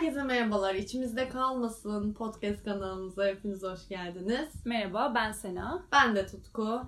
Herkese merhabalar. İçimizde kalmasın podcast kanalımıza hepiniz hoş geldiniz. Merhaba, ben Sena. Ben de Tutku.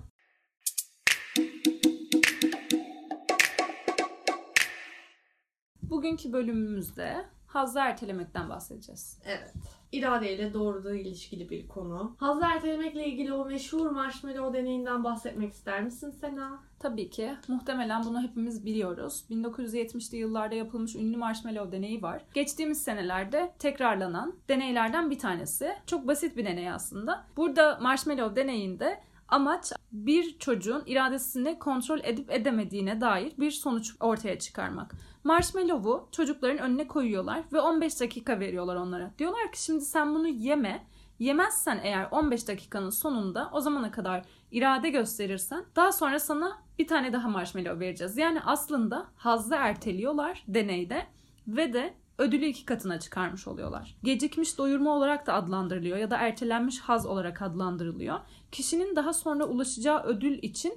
Bugünkü bölümümüzde hazzı ertelemekten bahsedeceğiz. Evet. İradeyle doğrudan ilişkili bir konu. Hazzı ertelemekle ilgili o meşhur marshmallow deneyinden bahsetmek ister misin Sena? Tabii ki. Muhtemelen bunu hepimiz biliyoruz. 1970'li yıllarda yapılmış ünlü marshmallow deneyi var. Geçtiğimiz senelerde tekrarlanan deneylerden bir tanesi. Çok basit bir deney aslında. Burada marshmallow deneyinde amaç bir çocuğun iradesini kontrol edip edemediğine dair bir sonuç ortaya çıkarmak. Marshmallow'u çocukların önüne koyuyorlar ve 15 dakika veriyorlar onlara. Diyorlar ki şimdi sen bunu yeme. Yemezsen eğer 15 dakikanın sonunda o zamana kadar irade gösterirsen daha sonra sana bir tane daha marshmallow vereceğiz. Yani aslında hazzı erteliyorlar deneyde ve de ödülü 2 katına çıkarmış oluyorlar. Gecikmiş doyurma olarak da adlandırılıyor ya da ertelenmiş haz olarak adlandırılıyor. Kişinin daha sonra ulaşacağı ödül için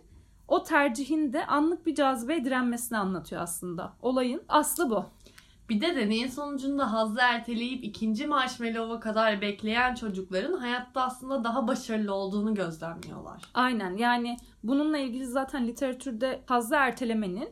o tercihinde anlık bir cazibeye direnmesini anlatıyor aslında. Olayın aslı bu. Bir de deneyin sonucunda hazzı erteleyip 2. marshmallow'a kadar bekleyen çocukların hayatta aslında daha başarılı olduğunu gözlemliyorlar. Aynen, yani bununla ilgili zaten literatürde hazzı ertelemenin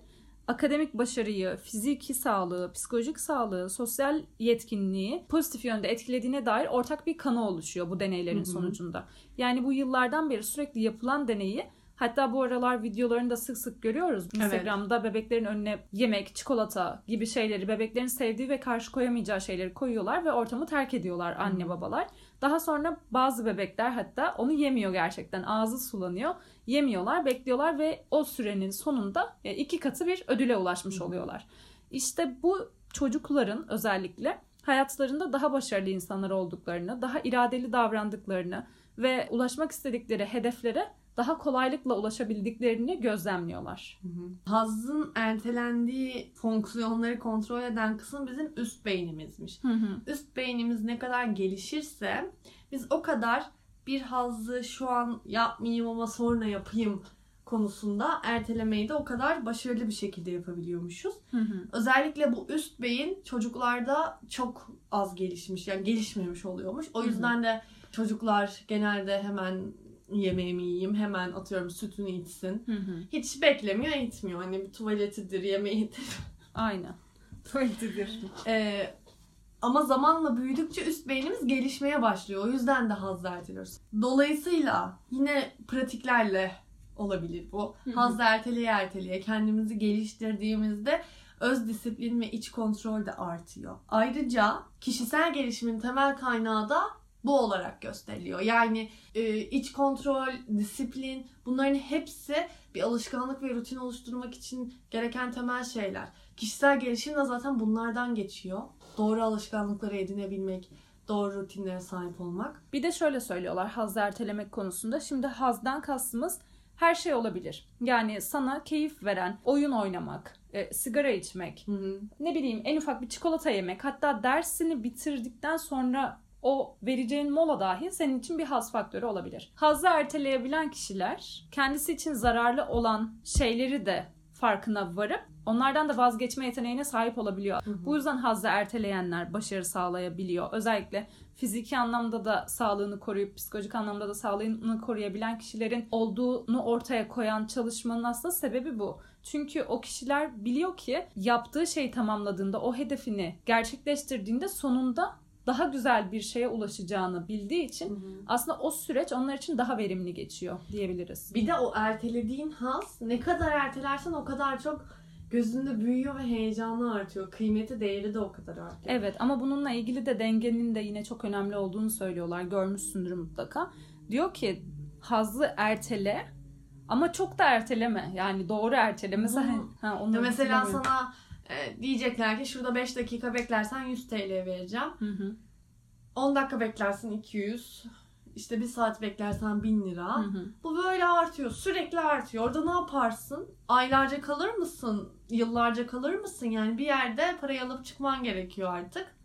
akademik başarıyı, fiziki sağlığı, psikolojik sağlığı, sosyal yetkinliği pozitif yönde etkilediğine dair ortak bir kanı oluşuyor bu deneylerin sonucunda. Yani bu yıllardan beri sürekli yapılan deneyi, hatta bu aralar videolarını da sık sık görüyoruz. Instagram'da bebeklerin önüne yemek, çikolata gibi şeyleri, bebeklerin sevdiği ve karşı koyamayacağı şeyleri koyuyorlar ve ortamı terk ediyorlar anne babalar. Daha sonra bazı bebekler hatta onu yemiyor gerçekten. Ağzı sulanıyor. Yemiyorlar, bekliyorlar ve o sürenin sonunda 2 katı bir ödüle ulaşmış oluyorlar. İşte bu çocukların özellikle hayatlarında daha başarılı insanlar olduklarını, daha iradeli davrandıklarını ve ulaşmak istedikleri hedeflere daha kolaylıkla ulaşabildiklerini gözlemliyorlar. Hazzın ertelendiği fonksiyonları kontrol eden kısım bizim üst beynimizmiş. Üst beynimiz ne kadar gelişirse biz o kadar bir hazzı şu an yapmayayım ama sonra yapayım konusunda ertelemeyi de o kadar başarılı bir şekilde yapabiliyormuşuz. Özellikle bu üst beyin çocuklarda çok az gelişmiş, yani gelişmemiş oluyormuş. O yüzden de çocuklar genelde hemen yemeğimi yiyeyim, hemen atıyorum sütünü içsin. Hiç beklemiyor, etmiyor. Hani tuvaletidir, yemeğidir. Aynen. Tuvaletidir. Ama zamanla büyüdükçe üst beynimiz gelişmeye başlıyor. O yüzden de hazzı erteliyoruz. Dolayısıyla yine pratiklerle olabilir bu. Hazzı erteleye kendimizi geliştirdiğimizde öz disiplin ve iç kontrol de artıyor. Ayrıca kişisel gelişimin temel kaynağı da bu olarak gösteriliyor. Yani iç kontrol, disiplin, bunların hepsi bir alışkanlık ve rutin oluşturmak için gereken temel şeyler. Kişisel gelişim de zaten bunlardan geçiyor. Doğru alışkanlıkları edinebilmek, doğru rutinlere sahip olmak. Bir de şöyle söylüyorlar hazzı ertelemek konusunda. Şimdi hazdan kastımız her şey olabilir. Yani sana keyif veren oyun oynamak, sigara içmek, ne bileyim en ufak bir çikolata yemek, hatta dersini bitirdikten sonra o vereceğin mola dahi senin için bir haz faktörü olabilir. Hazzı erteleyebilen kişiler kendisi için zararlı olan şeyleri de farkına varıp onlardan da vazgeçme yeteneğine sahip olabiliyor. Bu yüzden hazzı erteleyenler başarı sağlayabiliyor. Özellikle fiziki anlamda da sağlığını koruyup psikolojik anlamda da sağlığını koruyabilen kişilerin olduğunu ortaya koyan çalışmanın aslında sebebi bu. Çünkü o kişiler biliyor ki yaptığı şeyi tamamladığında, o hedefini gerçekleştirdiğinde sonunda daha güzel bir şeye ulaşacağını bildiği için aslında o süreç onlar için daha verimli geçiyor diyebiliriz. Bir de o ertelediğin haz ne kadar ertelersen o kadar çok gözünde büyüyor ve heyecanı artıyor. Kıymeti, değeri de o kadar artıyor. Evet, ama bununla ilgili de dengenin de yine çok önemli olduğunu söylüyorlar. Görmüşsündür mutlaka. Diyor ki hazzı ertele ama çok da erteleme. Yani doğru erteleme. Mesela sana diyecekler ki şurada 5 dakika beklersen 100 TL vereceğim. 10 dakika beklersin 200. İşte 1 saat beklersen 1000 lira. Bu böyle artıyor. Sürekli artıyor. Orada ne yaparsın? Aylarca kalır mısın? Yıllarca kalır mısın? Yani bir yerde parayı alıp çıkman gerekiyor artık.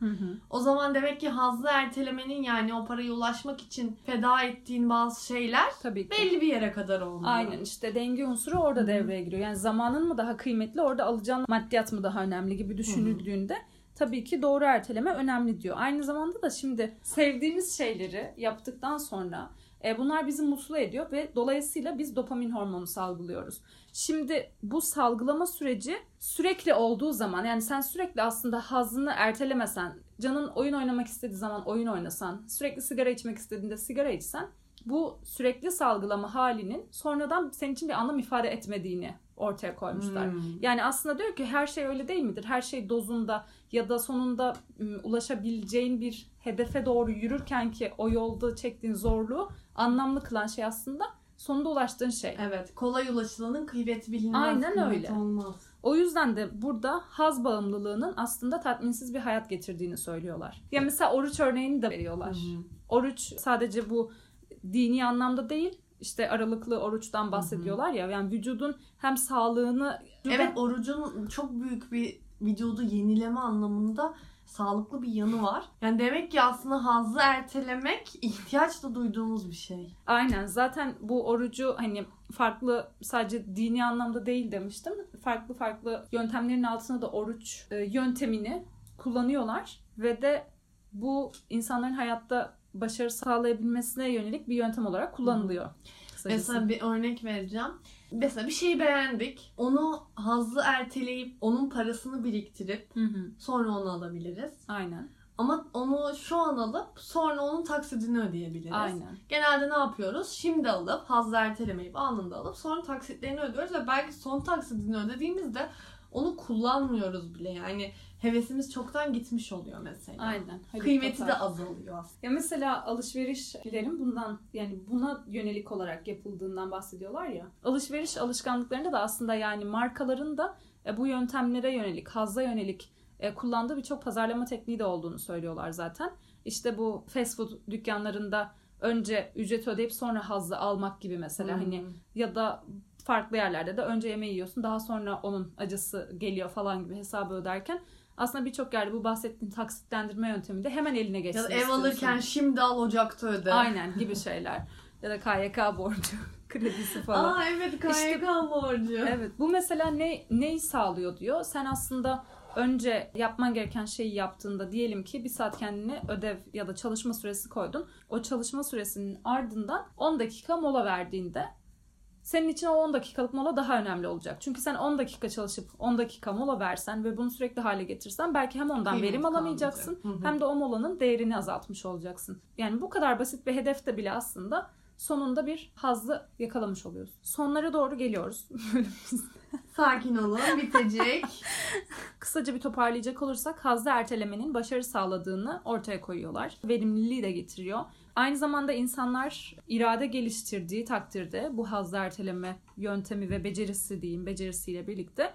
O zaman demek ki hazzı ertelemenin, yani o paraya ulaşmak için feda ettiğin bazı şeyler belli bir yere kadar olmuyor. Aynen, işte denge unsuru orada devreye giriyor. Yani zamanın mı daha kıymetli, orada alacağın maddiyat mı daha önemli gibi düşünüldüğünde tabii ki doğru erteleme önemli diyor. Aynı zamanda da şimdi sevdiğimiz şeyleri yaptıktan sonra bunlar bizi mutlu ediyor ve dolayısıyla biz dopamin hormonu salgılıyoruz. Şimdi bu salgılama süreci sürekli olduğu zaman, yani sen sürekli aslında hazını ertelemesen, canın oyun oynamak istediği zaman oyun oynasan, sürekli sigara içmek istediğinde sigara içsen, bu sürekli salgılama halinin sonradan senin için bir anlam ifade etmediğini ortaya koymuşlar. Yani aslında diyor ki her şey öyle değil midir? Her şey dozunda ya da sonunda ulaşabileceğin bir hedefe doğru yürürken ki o yolda çektiğin zorluğu anlamlı kılan şey aslında sonunda ulaştığın şey. Evet, kolay ulaşılanın kıymeti bilinmez. Aynen öyle. Olmaz. O yüzden de burada haz bağımlılığının aslında tatminsiz bir hayat getirdiğini söylüyorlar. Ya mesela oruç örneğini de veriyorlar. Oruç sadece bu dini anlamda değil, işte aralıklı oruçtan bahsediyorlar ya, yani vücudun hem sağlığını... Evet, orucun çok büyük bir vücudu yenileme anlamında sağlıklı bir yanı var. Yani demek ki aslında hazzı ertelemek ihtiyaç da duyduğumuz bir şey. Aynen, zaten bu orucu hani farklı, sadece dini anlamda değil demiştim. Farklı farklı yöntemlerin altına da oruç yöntemini kullanıyorlar ve de bu insanların hayatta başarı sağlayabilmesine yönelik bir yöntem olarak kullanılıyor. Kısacası. Mesela bir örnek vereceğim. Mesela bir şeyi beğendik. Onu hazzı erteleyip onun parasını biriktirip sonra onu alabiliriz. Aynen. Ama onu şu an alıp sonra onun taksidini ödeyebiliriz. Aynen. Genelde ne yapıyoruz? Şimdi alıp hazzı ertelemeyip anında alıp sonra taksitlerini ödüyoruz ve belki son taksidini ödediğimizde onu kullanmıyoruz bile. Yani hevesimiz çoktan gitmiş oluyor mesela. Aynen. Kıymeti de azalıyor. Ya mesela alışverişlerin bundan, yani buna yönelik olarak yapıldığından bahsediyorlar ya. Alışveriş alışkanlıklarında da aslında, yani markaların da bu yöntemlere yönelik, hazza yönelik kullandığı birçok pazarlama tekniği de olduğunu söylüyorlar zaten. İşte bu fast food dükkanlarında önce ücret ödeyip sonra hazzı almak gibi mesela, hani ya da farklı yerlerde de önce yemeği yiyorsun, daha sonra onun acısı geliyor falan gibi hesabı öderken aslında birçok yerde bu bahsettiğin taksitlendirme yöntemi de hemen eline geçsin. Ya da ev alırken şimdi al, Ocak'ta öde. Aynen gibi şeyler. Ya da KYK borcu, kredisi falan. Aa evet, KYK işte, borcu. Evet, bu mesela neyi sağlıyor diyor. Sen aslında önce yapman gereken şeyi yaptığında, diyelim ki bir saat kendine ödev ya da çalışma süresi koydun. O çalışma süresinin ardından 10 dakika mola verdiğinde senin için o 10 dakikalık mola daha önemli olacak. Çünkü sen 10 dakika çalışıp 10 dakika mola versen ve bunu sürekli hale getirsen belki hem ondan verim alamayacaksın hem de o molanın değerini azaltmış olacaksın. Yani bu kadar basit bir hedefte bile aslında sonunda bir hazzı yakalamış oluyoruz. Sonlara doğru geliyoruz. Sakin olun, bitecek. Kısaca bir toparlayacak olursak hazzı ertelemenin başarı sağladığını ortaya koyuyorlar. Verimliliği de getiriyor. Aynı zamanda insanlar irade geliştirdiği takdirde bu hazzı erteleme yöntemi ve becerisi diyeyim, becerisiyle birlikte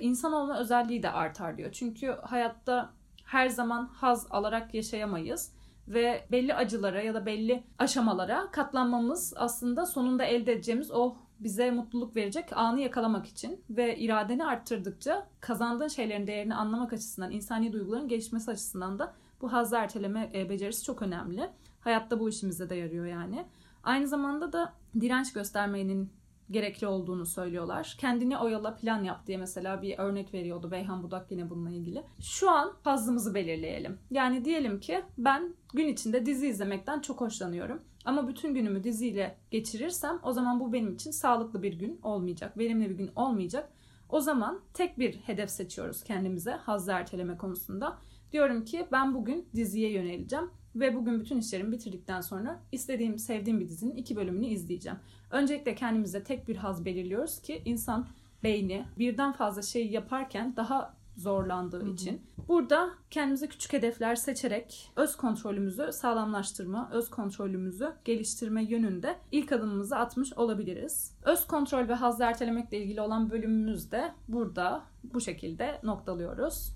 insan olma özelliği de artar diyor. Çünkü hayatta her zaman haz alarak yaşayamayız ve belli acılara ya da belli aşamalara katlanmamız aslında sonunda elde edeceğimiz o bize mutluluk verecek anı yakalamak için ve iradeni arttırdıkça kazandığın şeylerin değerini anlamak açısından, insani duyguların gelişmesi açısından da bu hazzı erteleme becerisi çok önemli. Hayatta bu işimize de yarıyor yani. Aynı zamanda da direnç göstermenin gerekli olduğunu söylüyorlar. Kendini oyala, plan yap diye mesela bir örnek veriyordu Beyhan Budak yine bununla ilgili. Şu an hazzımızı belirleyelim. Yani diyelim ki ben gün içinde dizi izlemekten çok hoşlanıyorum. Ama bütün günümü diziyle geçirirsem o zaman bu benim için sağlıklı bir gün olmayacak. Verimli bir gün olmayacak. O zaman tek bir hedef seçiyoruz kendimize hazzı erteleme konusunda. Diyorum ki ben bugün diziye yöneleceğim. Ve bugün bütün işlerimi bitirdikten sonra istediğim, sevdiğim bir dizinin 2 bölümünü izleyeceğim. Öncelikle kendimize tek bir haz belirliyoruz ki insan beyni birden fazla şey yaparken daha zorlandığı için. Burada kendimize küçük hedefler seçerek öz kontrolümüzü sağlamlaştırma, öz kontrolümüzü geliştirme yönünde ilk adımımızı atmış olabiliriz. Öz kontrol ve hazzı ertelemekle ilgili olan bölümümüzü de burada bu şekilde noktalıyoruz.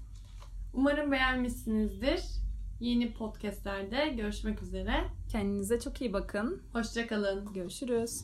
Umarım beğenmişsinizdir. Yeni podcastlerde görüşmek üzere. Kendinize çok iyi bakın. Hoşça kalın. Görüşürüz.